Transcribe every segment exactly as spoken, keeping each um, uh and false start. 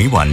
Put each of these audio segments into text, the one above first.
每晚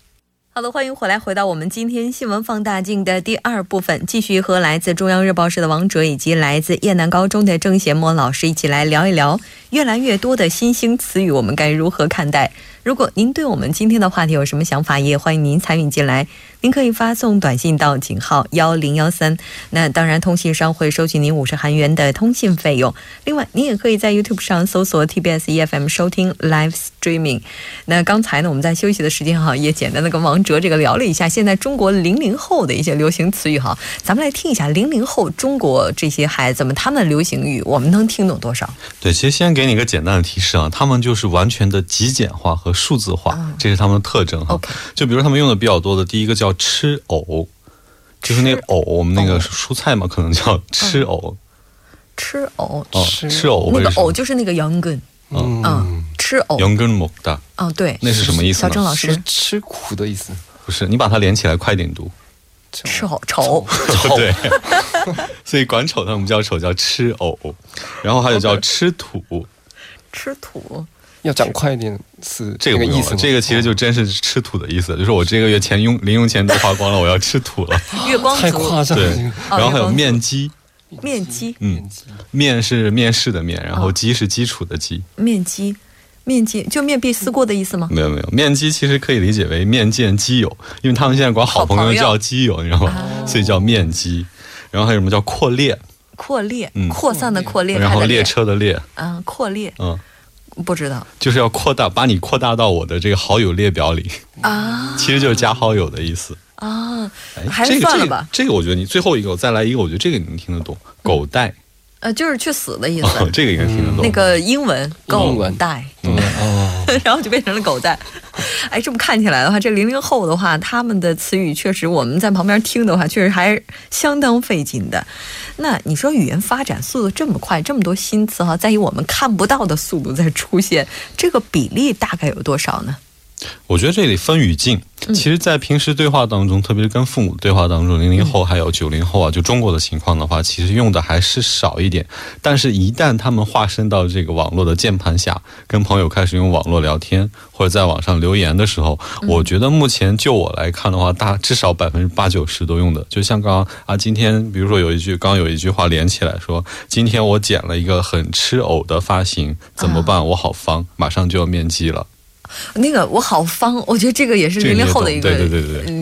好的，欢迎回来，回到我们今天新闻放大镜的第二部分，继续和来自中央日报社的王哲以及来自燕南高中的郑贤模老师一起来聊一聊越来越多的新兴词语我们该如何看待。如果您对我们今天的话题有什么想法，也欢迎您参与进来，您可以发送短信到井号一零一三，那当然通信商会收取您五十韩元的通信费用。另外您也可以在 YouTube 上搜索 T B S E F M 收听 Live Streaming。 那刚才呢我们在休息的时间哈，也简单的跟王哲这个聊了一下现在中国零零后的一些流行词语哈，咱们来听一下零零后中国这些孩子们他们的流行语我们能听懂多少。对，其实先给你一个简单的提示啊，他们就是完全的极简化和数字化、啊、这是他们的特征哈。 okay. 就比如他们用的比较多的第一个叫吃藕，就是那个藕，我们那个蔬菜嘛，可能叫吃藕。吃藕，吃藕，那个藕就是那个羊根，嗯，吃藕。羊根먹다。哦，对，那是什么意思呢？小郑老师，吃苦的意思。不是，你把它连起来，快点读。吃藕，丑，对。所以管丑他们叫丑，叫吃藕。然后还有叫吃土，吃土。要讲快一点是这个意思，这个其实就真是吃土的意思，就是我这个月钱用零用钱都花光了，我要吃土了。月光族，太夸张了。对，然后还有面基，面基，嗯，面是面试的面，然后基是基础的基。面基，面基就面壁思过的意思吗？没有没有，面基其实可以理解为面见基友，因为他们现在管好朋友叫基友，你知道吗？所以叫面基。然后还有什么叫扩列？扩列，扩散的扩列，然后列车的列，嗯，扩列，嗯。不知道，就是要扩大，把你扩大到我的这个好友列表里啊，其实就是加好友的意思啊。还是算了吧，这个、这个、这个我觉得你最后一个，我再来一个，我觉得这个你能听得懂，狗带，呃，就是去死的意思，哦、这个应该听得懂。嗯、那个英文狗带，嗯哦、然后就变成了狗带。哎，这么看起来的话，这零零后的话，他们的词语确实，我们在旁边听的话，确实还是相当费劲的。那你说语言发展速度这么快，这么多新词哈，在以我们看不到的速度在出现，这个比例大概有多少呢？我觉得这里分语境，其实在平时对话当中、嗯、特别是跟父母对话当中，零零后还有九零后啊，就中国的情况的话，其实用的还是少一点，但是一旦他们化身到这个网络的键盘下，跟朋友开始用网络聊天或者在网上留言的时候，我觉得目前就我来看的话，大至少百分之八九十都用的，就像刚刚啊，今天比如说有一句，刚刚有一句话连起来说，今天我剪了一个很吃藕的发型怎么办，我好方，马上就要面基了。那个我好方，我觉得这个也是零零后的一个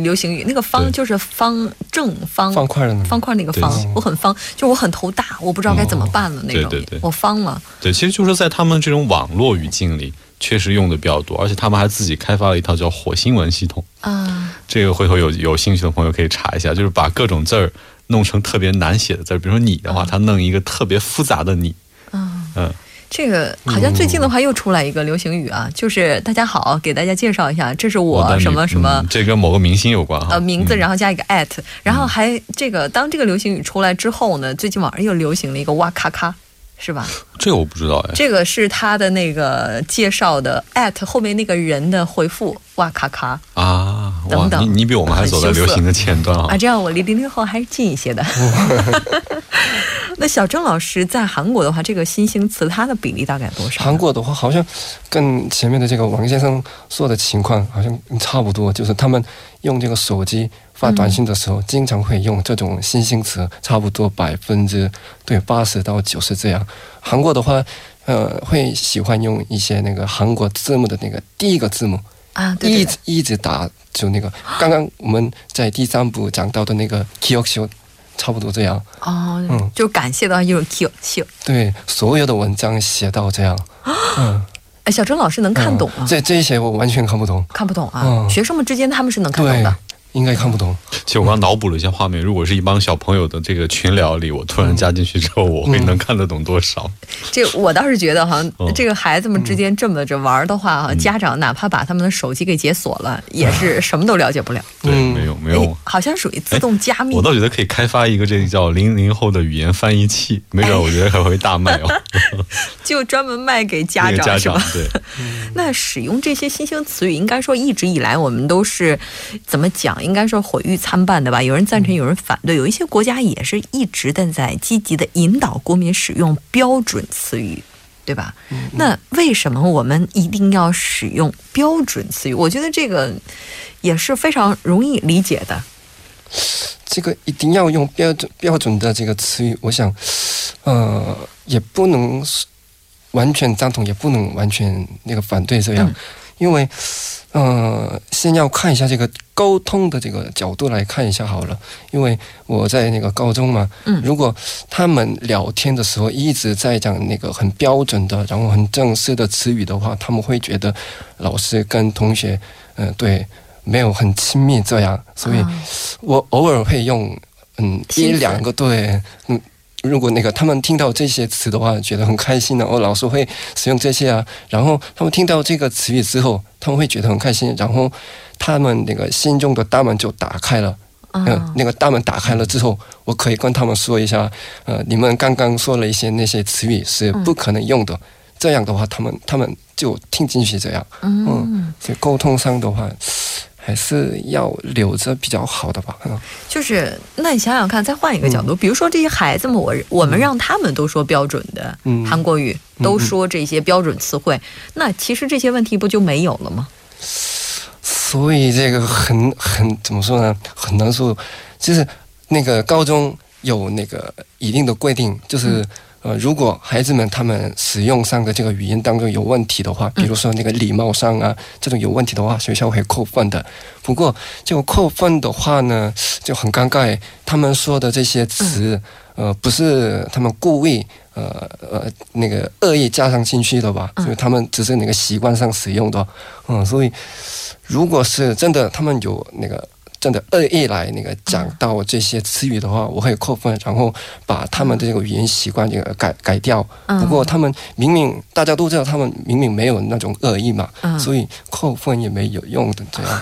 流行语。那个方就是方正方方块的方块那个方，我很方，就我很头大，我不知道该怎么办了、哦、那种。对对对，我方了。对，其实就是在他们这种网络语境里，确实用的比较多，而且他们还自己开发了一套叫火星文系统啊。嗯、这个回头有有兴趣的朋友可以查一下，就是把各种字儿弄成特别难写的字，比如说你的话，他、嗯、弄一个特别复杂的你。嗯。嗯，这个好像最近的话又出来一个流行语啊，嗯、就是大家好，给大家介绍一下，这是我什么什么，嗯、这跟某个明星有关哈，呃名字，然后加一个 at，、嗯、然后还这个当这个流行语出来之后呢，最近网上又流行了一个哇咔咔，是吧？这个我不知道哎，这个是他的那个介绍的 at 后面那个人的回复哇咔咔啊，等等，你你比我们还走在流行的前端啊，啊这样我离零零后还是近一些的。那小郑老师在韩国的话，这个新兴词它的比例大概多少？韩国的话，好像跟前面的这个王先生说的情况好像差不多，就是他们用这个手机发短信的时候，嗯、经常会用这种新兴词，差不多百分之对八十到九十这样。韩国的话，呃，会喜欢用一些那个韩国字母的那个第一个字母啊，对对对，一直一直打，就那个刚刚我们在第三部讲到的那个 기억쇼。差不多这样哦，嗯，就感谢到一种 Q Q， 对，所有的文章写到这样，嗯，哎，小郑老师能看懂吗？这这些我完全看不懂，看不懂啊，学生们之间他们是能看懂的，应该看不懂。其实我刚脑补了一下画面，如果是一帮小朋友的这个群聊里我突然加进去之后，我会能看得懂多少。这我倒是觉得好像这个孩子们之间这么着玩的话，家长哪怕把他们的手机给解锁了也是什么都了解不了。对，没有没有。好像属于自动加密，我倒觉得可以开发一个这个叫零零后的语言翻译器，没准我觉得还会大卖哦。就专门卖给家长是吧？那使用这些新兴词语应该说一直以来我们都是 怎么讲，应该说毁誉参半的吧。有人赞成，有人反对，有一些国家也是一直在在积极的引导国民使用标准词语，对吧？那为什么我们一定要使用标准词语？我觉得这个也是非常容易理解的。这个一定要用标标准的这个词语，我想呃也不能完全赞同，也不能完全那个反对这样。 因为呃先要看一下这个沟通的这个角度来看一下好了，因为我在那个高中嘛，如果他们聊天的时候一直在讲那个很标准的，然后很正式的词语的话，他们会觉得老师跟同学嗯对没有很亲密这样，所以我偶尔会用嗯 一两个对，如果那个他们听到这些词的话觉得很开心，然后老师会使用这些啊，然后他们听到这个词语之后他们会觉得很开心，然后他们那个心中的大门就打开了。那个大门打开了之后我可以跟他们说一下，你们刚刚说了一些那些词语是不可能用的，这样的话他们他们就听进去这样。嗯，所以沟通上的话 还是要留着比较好的吧。就是那你想想看，在换一个角度，比如说这些孩子们我们让他们都说标准的，韩国语都说这些标准词汇，那其实这些问题不就没有了吗？所以这个很很怎么说呢，很难说，就是那个高中有那个一定的规定，就是如果孩子们他们使用上的这个语音当中有问题的话，比如说那个礼貌上啊，这种有问题的话，学校会扣分的。不过这个扣分的话呢，就很尴尬，他们说的这些词呃不是他们故意呃那个恶意加上进去的吧，所以他们只是那个习惯上使用的。嗯，所以如果是真的他们有那个 真的恶意来那个讲到这些词语的话，我会扣分，然后把他们的这个语音习惯这个改改掉。不过他们明明大家都知道他们明明没有那种恶意嘛，所以扣分也没有用的这样。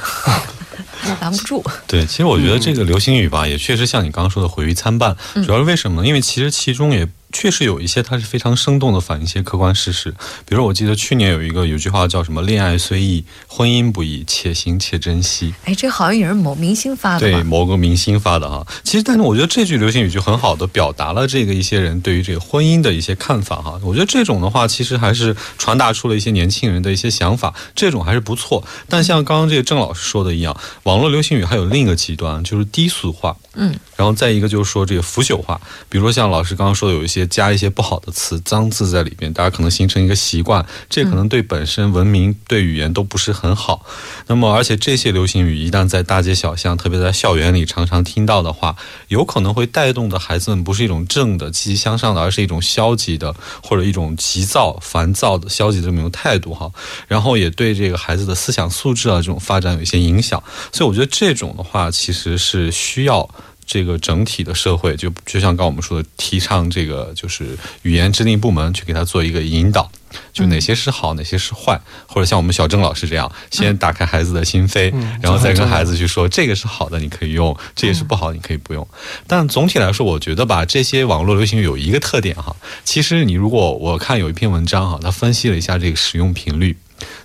拦不住。对，其实我觉得这个流行语吧也确实像你刚说的毁誉参半，主要是为什么？因为其实其中也 确实有一些它是非常生动的反映一些客观事实，比如说我记得去年有一个有句话叫什么恋爱虽易婚姻不已且行且珍惜，哎，这个好像也是某明星发的吧？对，某个明星发的哈。其实但是我觉得这句流行语就很好的表达了这个一些人对于这个婚姻的一些看法哈。我觉得这种的话其实还是传达出了一些年轻人的一些想法，这种还是不错。但像刚刚这个郑老师说的一样，网络流行语还有另一个极端，就是低俗化。嗯，然后在一个就是说这个腐朽化。 嗯，然后在一个就是说这个腐朽化，比如说像老师刚刚说的有一些加一些不好的词、脏字在里边，大家可能形成一个习惯，这可能对本身文明对语言都不是很好。那么而且这些流行语一旦在大街小巷，特别在校园里常常听到的话，有可能会带动的孩子们不是一种正的积极向上的，而是一种消极的，或者一种急躁烦躁的消极的这么一种态度哈。然后也对这个孩子的思想素质啊这种发展有一些影响。所以我觉得这种的话其实是需要 这个整体的社会，就就像刚我们说的提倡这个就是语言制定部门去给他做一个引导，就哪些是好哪些是坏，或者像我们小郑老师这样先打开孩子的心扉，然后再跟孩子去说这个是好的你可以用，这也是不好你可以不用。但总体来说我觉得吧，这些网络流行有一个特点哈，其实你如果我看有一篇文章哈，它分析了一下这个使用频率，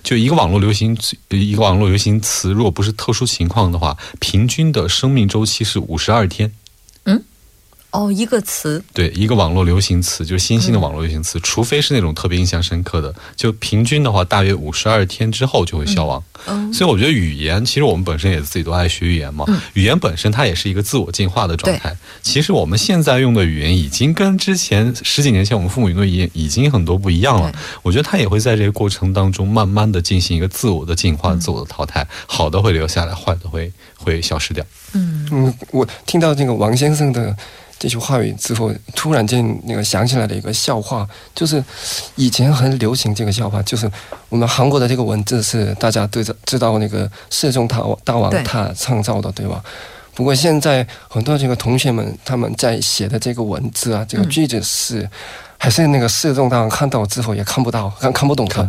就一个网络流行一个网络流行词，若不是特殊情况的话，平均的生命周期是五十二天。嗯，哦，一个词，对，一个网络流行词，就是新兴的网络流行词，嗯、除非是那种特别印象深刻的，就平均的话，大约五十二天之后就会消亡。嗯哦、所以我觉得语言，其实我们本身也自己都爱学语言嘛，嗯、语言本身它也是一个自我进化的状态。其实我们现在用的语言已经跟之前十几年前我们父母用的语言已经很多不一样了。我觉得它也会在这个过程当中慢慢的进行一个自我的进化、嗯、自我的淘汰，好的会留下来，坏的会会消失掉。嗯，我听到这个王先生的。这句话语之后突然间那个想起来了一个笑话，就是以前很流行这个笑话，就是我们韩国的这个文字是大家知道那个世宗大王他创造的对吧，不过现在很多这个同学们他们在写的这个文字啊这个句子是 还是那个世宗大王看到之后也看不懂的。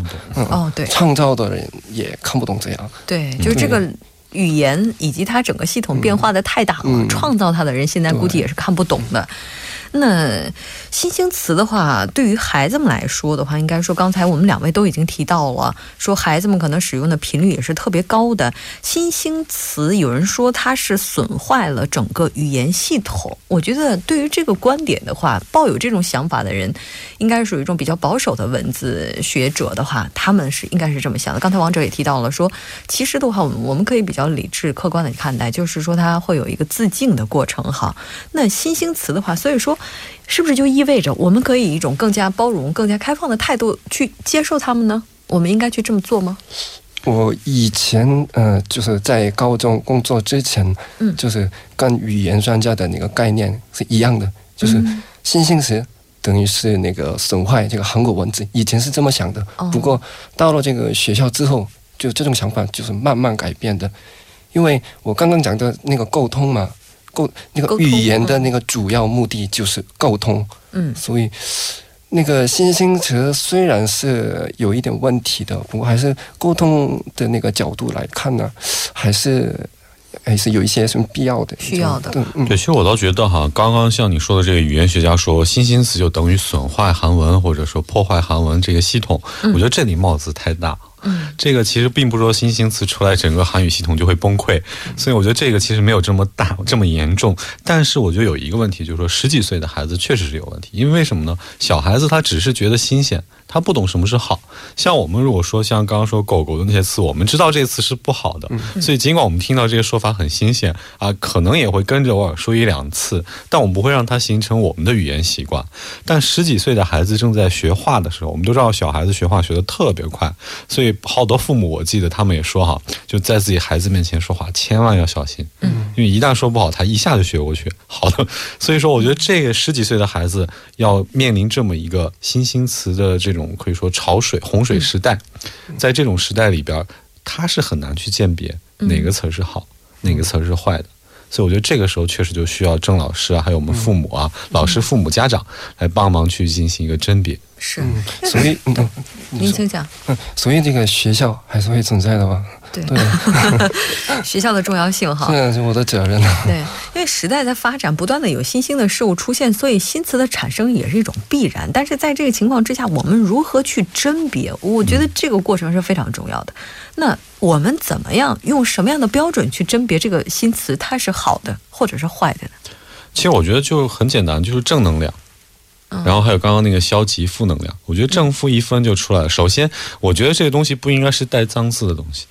哦，对，唱造的人也看不懂这样。对，就是这个语言以及它整个系统变化的太大，创造它的人现在估计也是看不懂的。那新兴词的话，对于孩子们来说的话应该说，刚才我们两位都已经提到了，说孩子们可能使用的频率也是特别高的，新兴词有人说它是损坏了整个语言系统，我觉得对于这个观点的话抱有这种想法的人应该属于一种比较保守的文字学者的话，他们是应该是这么想的。刚才王哲也提到了说，其实的话我们可以比较理智客观的看待，就是说它会有一个自净的过程哈。那新兴词的话，所以说是不是就意味着我们可以以一种更加包容更加开放的态度去接受它们呢？ 我们应该去这么做吗？我以前就是在高中工作之前就是跟语言专家的那个概念是一样的，就是新兴词等于是那个损坏这个韩国文字，以前是这么想的，不过到了这个学校之后就这种想法就是慢慢改变的。因为我刚刚讲的那个沟通嘛，那个语言的那个主要目的就是沟通，所以 那个新兴词虽然是有一点问题的，不过还是沟通的那个角度来看呢，还是还是有一些什么必要的需要的。对，其实我倒觉得哈，刚刚像你说的这个语言学家说新兴词就等于损坏韩文或者说破坏韩文这个系统，我觉得这里帽子太大， 这个其实并不说新兴词出来整个韩语系统就会崩溃，所以我觉得这个其实没有这么大这么严重。但是我觉得有一个问题，就是说实际岁的孩子确实是有问题，因为什么呢？小孩子他只是觉得新鲜，他不懂什么是好。像我们如果说像刚刚说狗狗的那些词我们知道这次是不好的，所以尽管我们听到这些说法很新鲜啊，可能也会跟着偶尔说一两次，但我们不会让他形成我们的语言习惯。但十几岁的孩子正在学画的时候，我们都知道小孩子学画学的特别快，所以好多父母我记得他们也说哈， 就在自己孩子面前说话千万要小心。因为一旦说不好他一下就学过去好的，所以说我觉得这个十几岁的孩子要面临这么一个新兴词的这种可以说潮水洪水时代，在这种时代里边他是很难去鉴别哪个词是好哪个词是坏的。 所以我觉得这个时候确实就需要郑老师啊还有我们父母啊老师父母家长来帮忙去进行一个甄别。是，所以您请讲。所以这个学校还是会存在的吧？对，学校的重要性哈，对，我的责任了。对，因为时代在发展不断的有新词的事物出现，所以新词的产生也是一种必然，但是在这个情况之下我们如何去甄别，我觉得这个过程是非常重要的。 那我们怎么样用什么样的标准去甄别这个新词它是好的或者是坏的呢？其实我觉得就很简单，就是正能量，然后还有刚刚那个消极负能量。我觉得正负一分就出来了。首先我觉得这个东西不应该是带脏字的东西，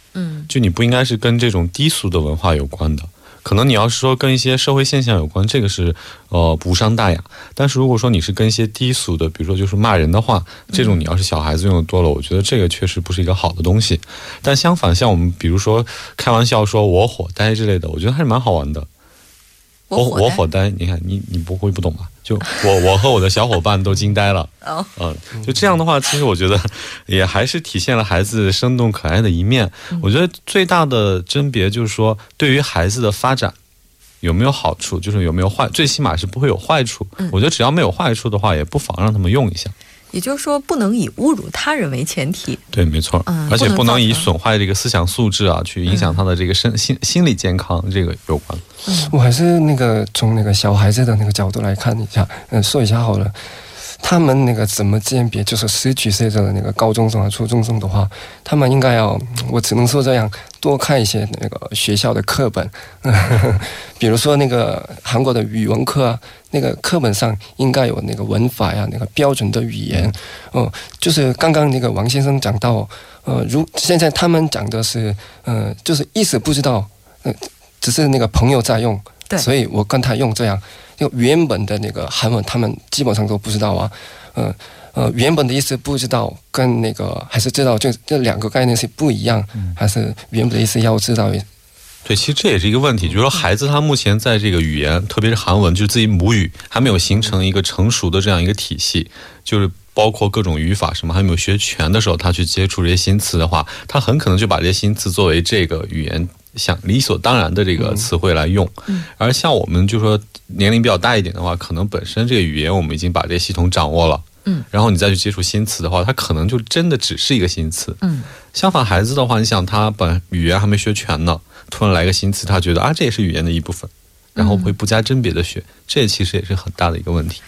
就你不应该是跟这种低俗的文化有关的， 可能你要是说跟一些社会现象有关，这个是呃不上大雅。但是如果说你是跟一些低俗的比如说骂人的话，这种你要是小孩子用的多了，我觉得这个确实不是一个好的东西。但相反像我们比如说开玩笑说我火呆之类的，我觉得还是蛮好玩的，我火呆你看你你不会不懂吧，就我我和我的小伙伴都惊呆了，就这样的话其实我觉得也还是体现了孩子生动可爱的一面。我觉得最大的甄别就是说对于孩子的发展有没有好处，就是有没有坏，最起码是不会有坏处。我觉得只要没有坏处的话也不妨让他们用一下。也就是说不能以侮辱他人为前提。对，没错，而且不能以损坏这个思想素质啊去影响他的这个心理健康这个有关。我还是那个从那个小孩子的那个角度来看一下，说一下好了，他们那个怎么鉴别，就是十几岁的那个高中生啊初中生的话，他们应该要我只能说这样多看一些那个学校的课本，比如说那个韩国的语文课啊， 那个课本上应该有那个文法呀那个标准的语言。就是刚刚那个王先生讲到如现在他们讲的是就是一直不知道，只是那个朋友在用，所以我跟他用这样原本的那个韩文他们基本上都不知道啊，原本的意思不知道跟那个还是知道这两个概念是不一样，还是原本的意思要知道对，其实这也是一个问题，就是说孩子他目前在这个语言，特别是韩文，就是自己母语还没有形成一个成熟的这样一个体系，就是包括各种语法什么还没有学全的时候，他去接触这些新词的话，他很可能就把这些新词作为这个语言想理所当然的这个词汇来用。嗯、而像我们就说年龄比较大一点的话，可能本身这个语言我们已经把这些系统掌握了，嗯，然后你再去接触新词的话，它可能就真的只是一个新词。嗯，相反孩子的话，你想他本语言还没学全呢，突然来个新词，他觉得啊这也是语言的一部分，然后会不加甄别的学，这其实也是很大的一个问题。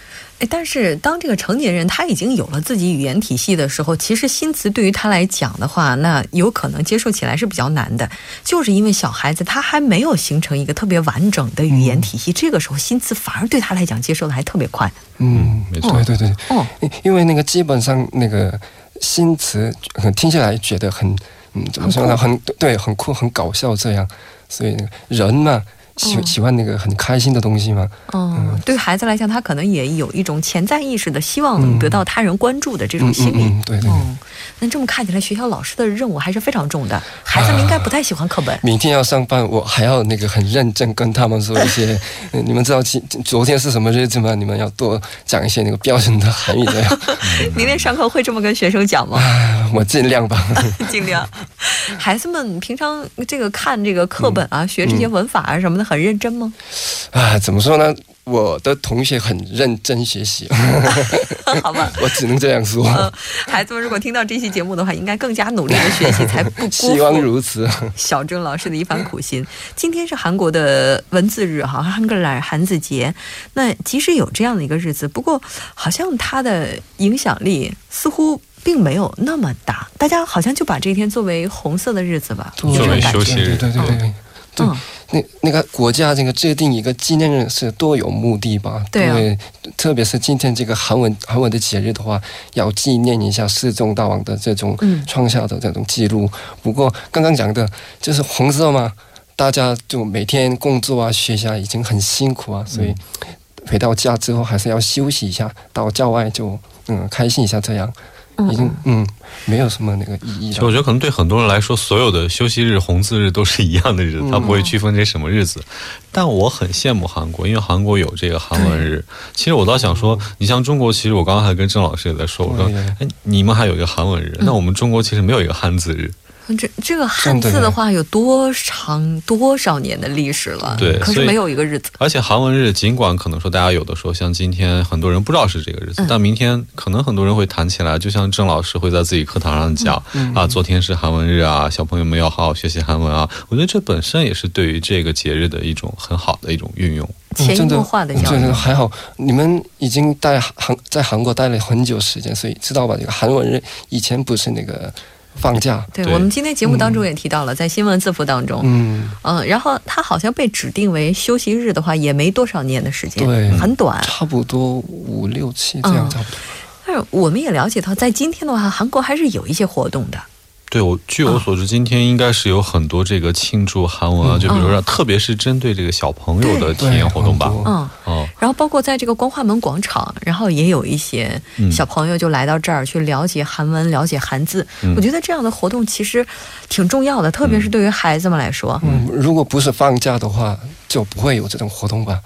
但是当这个成年人他已经有了自己语言体系的时候，其实新词对于他来讲的话，那有可能接受起来是比较难的，就是因为小孩子他还没有形成一个特别完整的语言体系、嗯、这个时候新词反而对他来讲接受的还特别快。嗯，没错、哦、对对对、哦、因为那个基本上那个新词听起来觉得很嗯怎么说呢，很对，很酷很搞笑这样，所以人嘛喜喜欢那个很开心的东西吗？哦、嗯，对孩子来讲，他可能也有一种潜在意识的希望能得到他人关注的这种心理。嗯嗯嗯、对对对、嗯。那这么看起来，学校老师的任务还是非常重的。孩子们应该不太喜欢课本。啊、明天要上班，我还要那个很认真跟他们说一些。你们知道今昨天是什么日子吗？你们要多讲一些那个标准的韩语的。明天上课会这么跟学生讲吗？啊、我尽量吧。尽量。孩子们平常这个看这个课本啊，嗯、学这些文法啊什么的。很认真吗？啊，怎么说呢？我的同学很认真学习，好吧，我只能这样说、呃。孩子们如果听到这期节目的话，应该更加努力的学习，才不辜负希望如此。小郑老师的一番苦心。今天是韩国的文字日哈，韩国来韩字节。那即使有这样的一个日子，不过好像它的影响力似乎并没有那么大，大家好像就把这一天作为红色的日子吧，作为休息日，对对对对。对，那那个国家这个制定一个纪念日是多有目的吧？对、啊，特别是今天这个韩文韩文的节日的话，要纪念一下世宗大王的这种创下的这种记录。嗯、不过刚刚讲的就是红色嘛，大家就每天工作啊、学习啊已经很辛苦啊，所以回到家之后还是要休息一下，到郊外就嗯开心一下这样。已经嗯，没有什么那个意义。其实我觉得可能对很多人来说，所有的休息日、红字日都是一样的日子，它不会区分这什么日子。但我很羡慕韩国，因为韩国有这个韩文日。其实我倒想说，你像中国，其实我刚刚还跟郑老师也在说，我说，哎，你们还有一个韩文日，那我们中国其实没有一个汉字日。这这个汉字的话有多长多少年的历史了，对，可是没有一个日子。而且韩文日尽管可能说大家有的时候像今天很多人不知道是这个日子、嗯、但明天可能很多人会谈起来，就像郑老师会在自己课堂上讲、嗯、啊，昨天是韩文日啊，小朋友们要好好学习韩文啊，我觉得这本身也是对于这个节日的一种很好的一种运用，潜移默化的教育、嗯、真的还好你们已经在韩在韩国待了很久时间，所以知道吧，这个韩文日以前不是那个放假，对，我们今天节目当中也提到了，嗯、在新闻字符当中，嗯嗯，然后它好像被指定为休息日的话，也没多少年的时间，对，很短，差不多五六七这样差不多。但是我们也了解到，在今天的话，韩国还是有一些活动的。对，我据我所知，今天应该是有很多这个庆祝韩文啊，嗯、就比如说，特别是针对这个小朋友的体验活动吧。嗯，嗯然后包括在这个光化门广场，然后也有一些小朋友就来到这儿去了解韩文、了解韩字。嗯、我觉得这样的活动其实挺重要的，特别是对于孩子们来说。嗯，如果不是放假的话，就不会有这种活动吧。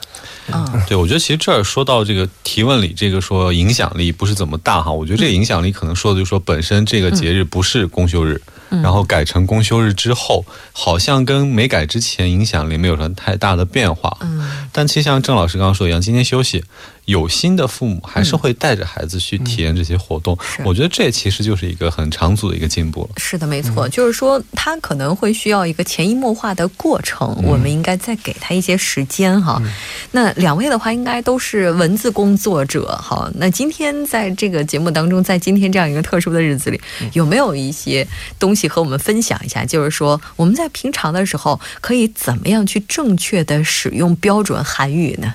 嗯、对，我觉得其实这儿说到这个提问里，这个说影响力不是怎么大哈，我觉得这个影响力可能说的就是说本身这个节日不是公休日，嗯、然后改成公休日之后，好像跟没改之前影响力没有什么太大的变化。嗯，但其实像郑老师刚刚说一样，今天休息，有心的父母还是会带着孩子去体验这些活动，嗯、我觉得这其实就是一个很长足的一个进步了。是的，没错，嗯、就是说他可能会需要一个潜移默化的过程，嗯、我们应该再给他一些时间哈。嗯、那两位的话应该都是文字工作者哈，那今天在这个节目当中，在今天这样一个特殊的日子里，有没有一些东西和我们分享一下，就是说我们在平常的时候可以怎么样去正确的使用标准韩语呢？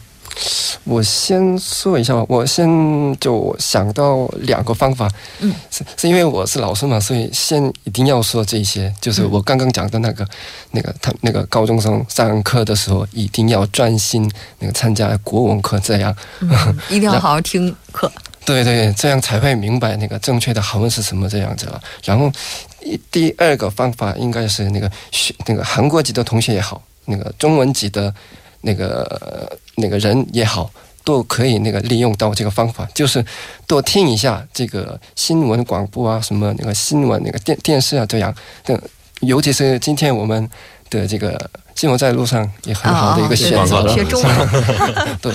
我先说一下吧，我先就想到两个方法，嗯，是是因为我是老师嘛，所以先一定要说这些，就是我刚刚讲的那个、嗯、那个他那个高中生上课的时候一定要专心那个参加国文课，这样、嗯、一定要好好听课。对对，这样才会明白那个正确的韩文是什么这样子了。然后第二个方法应该是那个那个韩国籍的同学也好，那个中文籍的那个那个人也好，都可以那个利用到这个方法，就是多听一下这个新闻广播啊，什么那个新闻那个电电视啊这样。尤其是今天我们的这个新闻在路上也很好的一个选择了。学中文，对。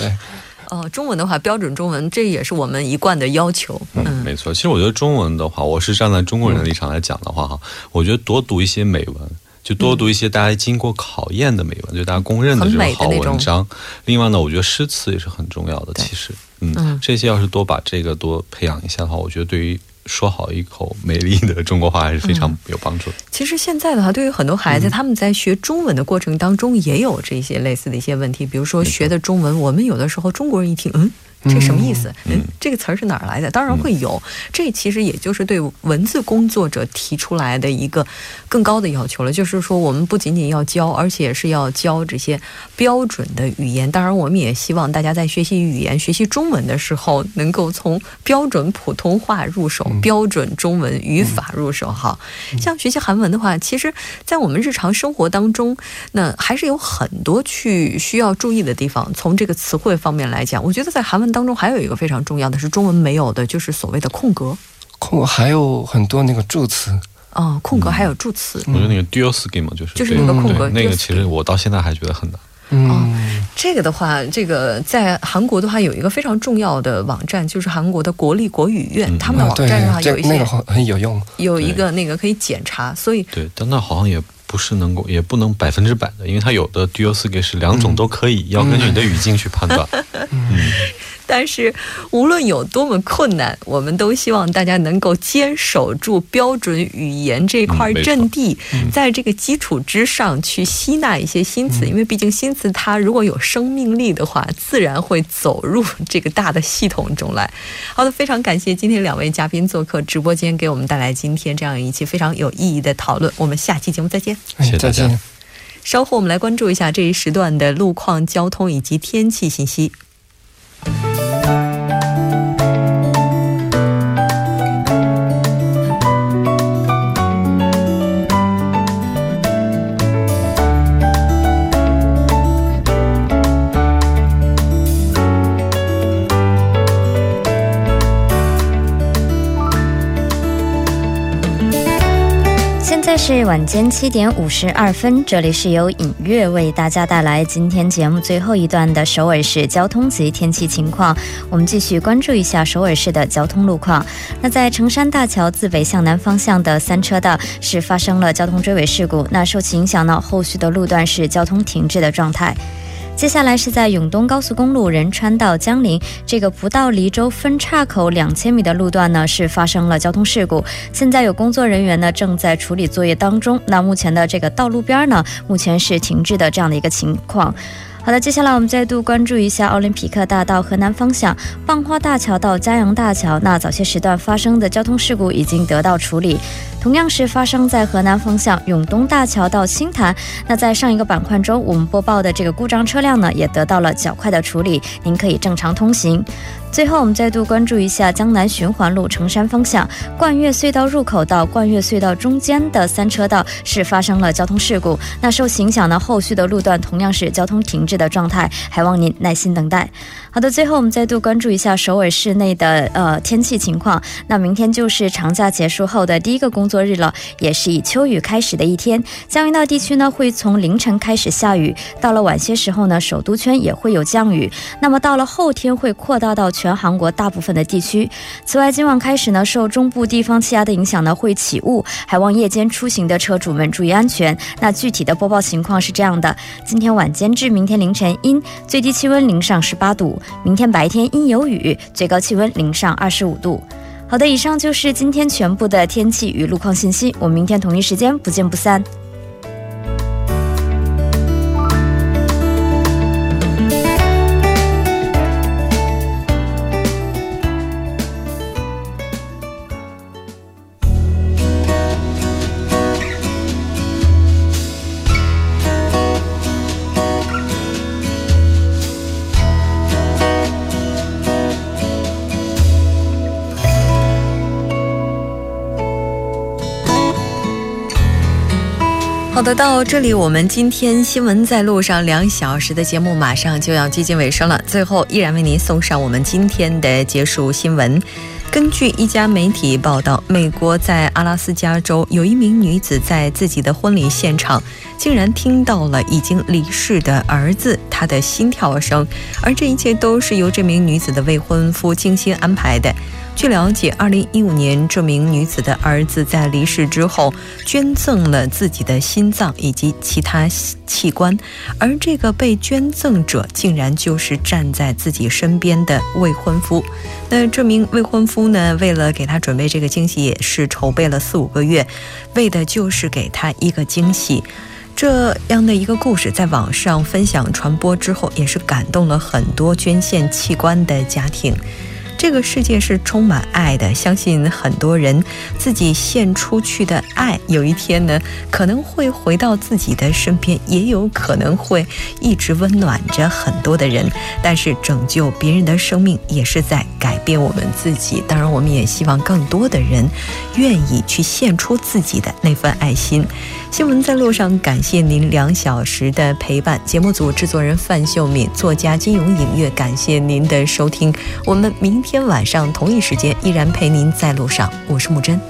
哦，中文的话，标准中文，这也是我们一贯的要求。嗯，嗯没错。其实我觉得中文的话，我是站在中国人的立场来讲的话哈、嗯，我觉得多读一些美文，就多读一些大家经过考验的美文，嗯、就大家公认的这种好文章。另外呢，我觉得诗词也是很重要的。其实嗯，嗯，这些要是多把这个多培养一下的话，我觉得对于说好一口美丽的中国话还是非常有帮助的、嗯、其实现在的话，对于很多孩子、嗯、他们在学中文的过程当中也有这些类似的一些问题，比如说学的中文，我们有的时候中国人一听嗯这什么意思？嗯，这个词儿是哪儿来的？当然会有，这其实也就是对文字工作者提出来的一个更高的要求了，就是说我们不仅仅要教，而且是要教这些标准的语言。当然，我们也希望大家在学习语言、学习中文的时候，能够从标准普通话入手，标准中文语法入手。哈，像学习韩文的话，其实在我们日常生活当中，那还是有很多去需要注意的地方。从这个词汇方面来讲，我觉得在韩文当中还有一个非常重要的是中文没有的，就是所谓的空格。空格还有很多那个助词啊、嗯，空格还有助词。嗯、我觉得那个 diosky 嘛，就是就是那个空格，那个其实我到现在还觉得很难。嗯、哦，这个的话，这个在韩国的话有一个非常重要的网站，就是韩国的国立国语院，嗯、他们的网站上有一些、嗯、那个很有用，有一个那个可以检查，所以对，但那好像也。不是能够，也不能百分之百的，因为它有的 diosky 是两种都可以、嗯，要根据你的语境去判断。嗯、但是无论有多么困难，我们都希望大家能够坚守住标准语言这块阵地，嗯、在这个基础之上去吸纳一些新词、嗯，因为毕竟新词它如果有生命力的话，自然会走入这个大的系统中来。好的，非常感谢今天两位嘉宾做客直播间，给我们带来今天这样一期非常有意义的讨论。我们下期节目再见。谢谢大家。稍后我们来关注一下这一时段的路况、交通以及天气信息。是晚间七点五十二分，这里是由尹月为大家带来今天节目最后一段的首尔市交通及天气情况。我们继续关注一下首尔市的交通路况。那在成山大桥自北向南方向的三车道是发生了交通追尾事故，那受其影响呢，后续的路段是交通停滞的状态。接下来是在永东高速公路仁川到江陵这个不到黎州分岔口两千米的路段呢，是发生了交通事故，现在有工作人员呢正在处理作业当中。那目前的这个道路边呢，目前是停滞的这样的一个情况。好的，接下来我们再度关注一下奥林匹克大道河南方向棒花大桥到嘉阳大桥，那早些时段发生的交通事故已经得到处理。同样是发生在河南方向永东大桥到新坛，那在上一个板块中我们播报的这个故障车辆呢也得到了较快的处理，您可以正常通行。最后我们再度关注一下江南循环路成山方向冠岳隧道入口到冠岳隧道中间的三车道是发生了交通事故，那受其影响呢，后续的路段同样是交通停滞的状态，还望您耐心等待。好的，最后我们再度关注一下首尔市内的呃天气情况。那明天就是长假结束后的第一个工作日了，也是以秋雨开始的一天，江原道地区呢会从凌晨开始下雨，到了晚些时候呢首都圈也会有降雨，那么到了后天会扩大到全韩国大部分的地区。此外今晚开始呢，受中部地方气压的影响呢会起雾，还望夜间出行的车主们注意安全。那具体的播报情况是这样的，今天晚间至明天凌晨阴，最低气温零上十八度，明天白天阴有雨，最高气温零上二十五度。好的，以上就是今天全部的天气与路况信息，我们明天同一时间不见不散。好的，到这里我们今天新闻在路上两小时的节目马上就要接近尾声了，最后依然为您送上我们今天的结束新闻。 根据一家媒体报道，美国在阿拉斯加州有一名女子在自己的婚礼现场竟然听到了已经离世的儿子她的心跳声，而这一切都是由这名女子的未婚夫精心安排的。 据了解，二零一五年 这名女子的儿子在离世之后捐赠了自己的心脏以及其他器官， 而这个被捐赠者竟然就是站在自己身边的未婚夫。 那这名未婚夫呢，为了给她准备这个惊喜也是筹备了四五个月， 为的就是给她一个惊喜。 这样的一个故事在网上分享传播之后，也是感动了很多捐献器官的家庭。 这个世界是充满爱的，相信很多人自己献出去的爱有一天呢可能会回到自己的身边，也有可能会一直温暖着很多的人。但是拯救别人的生命也是在改变我们自己，当然我们也希望更多的人愿意去献出自己的那份爱心。 新闻在路上，感谢您两小时的陪伴。节目组制作人范秀敏，作家金勇，音乐感谢您的收听。我们明天晚上同一时间依然陪您在路上，我是木真。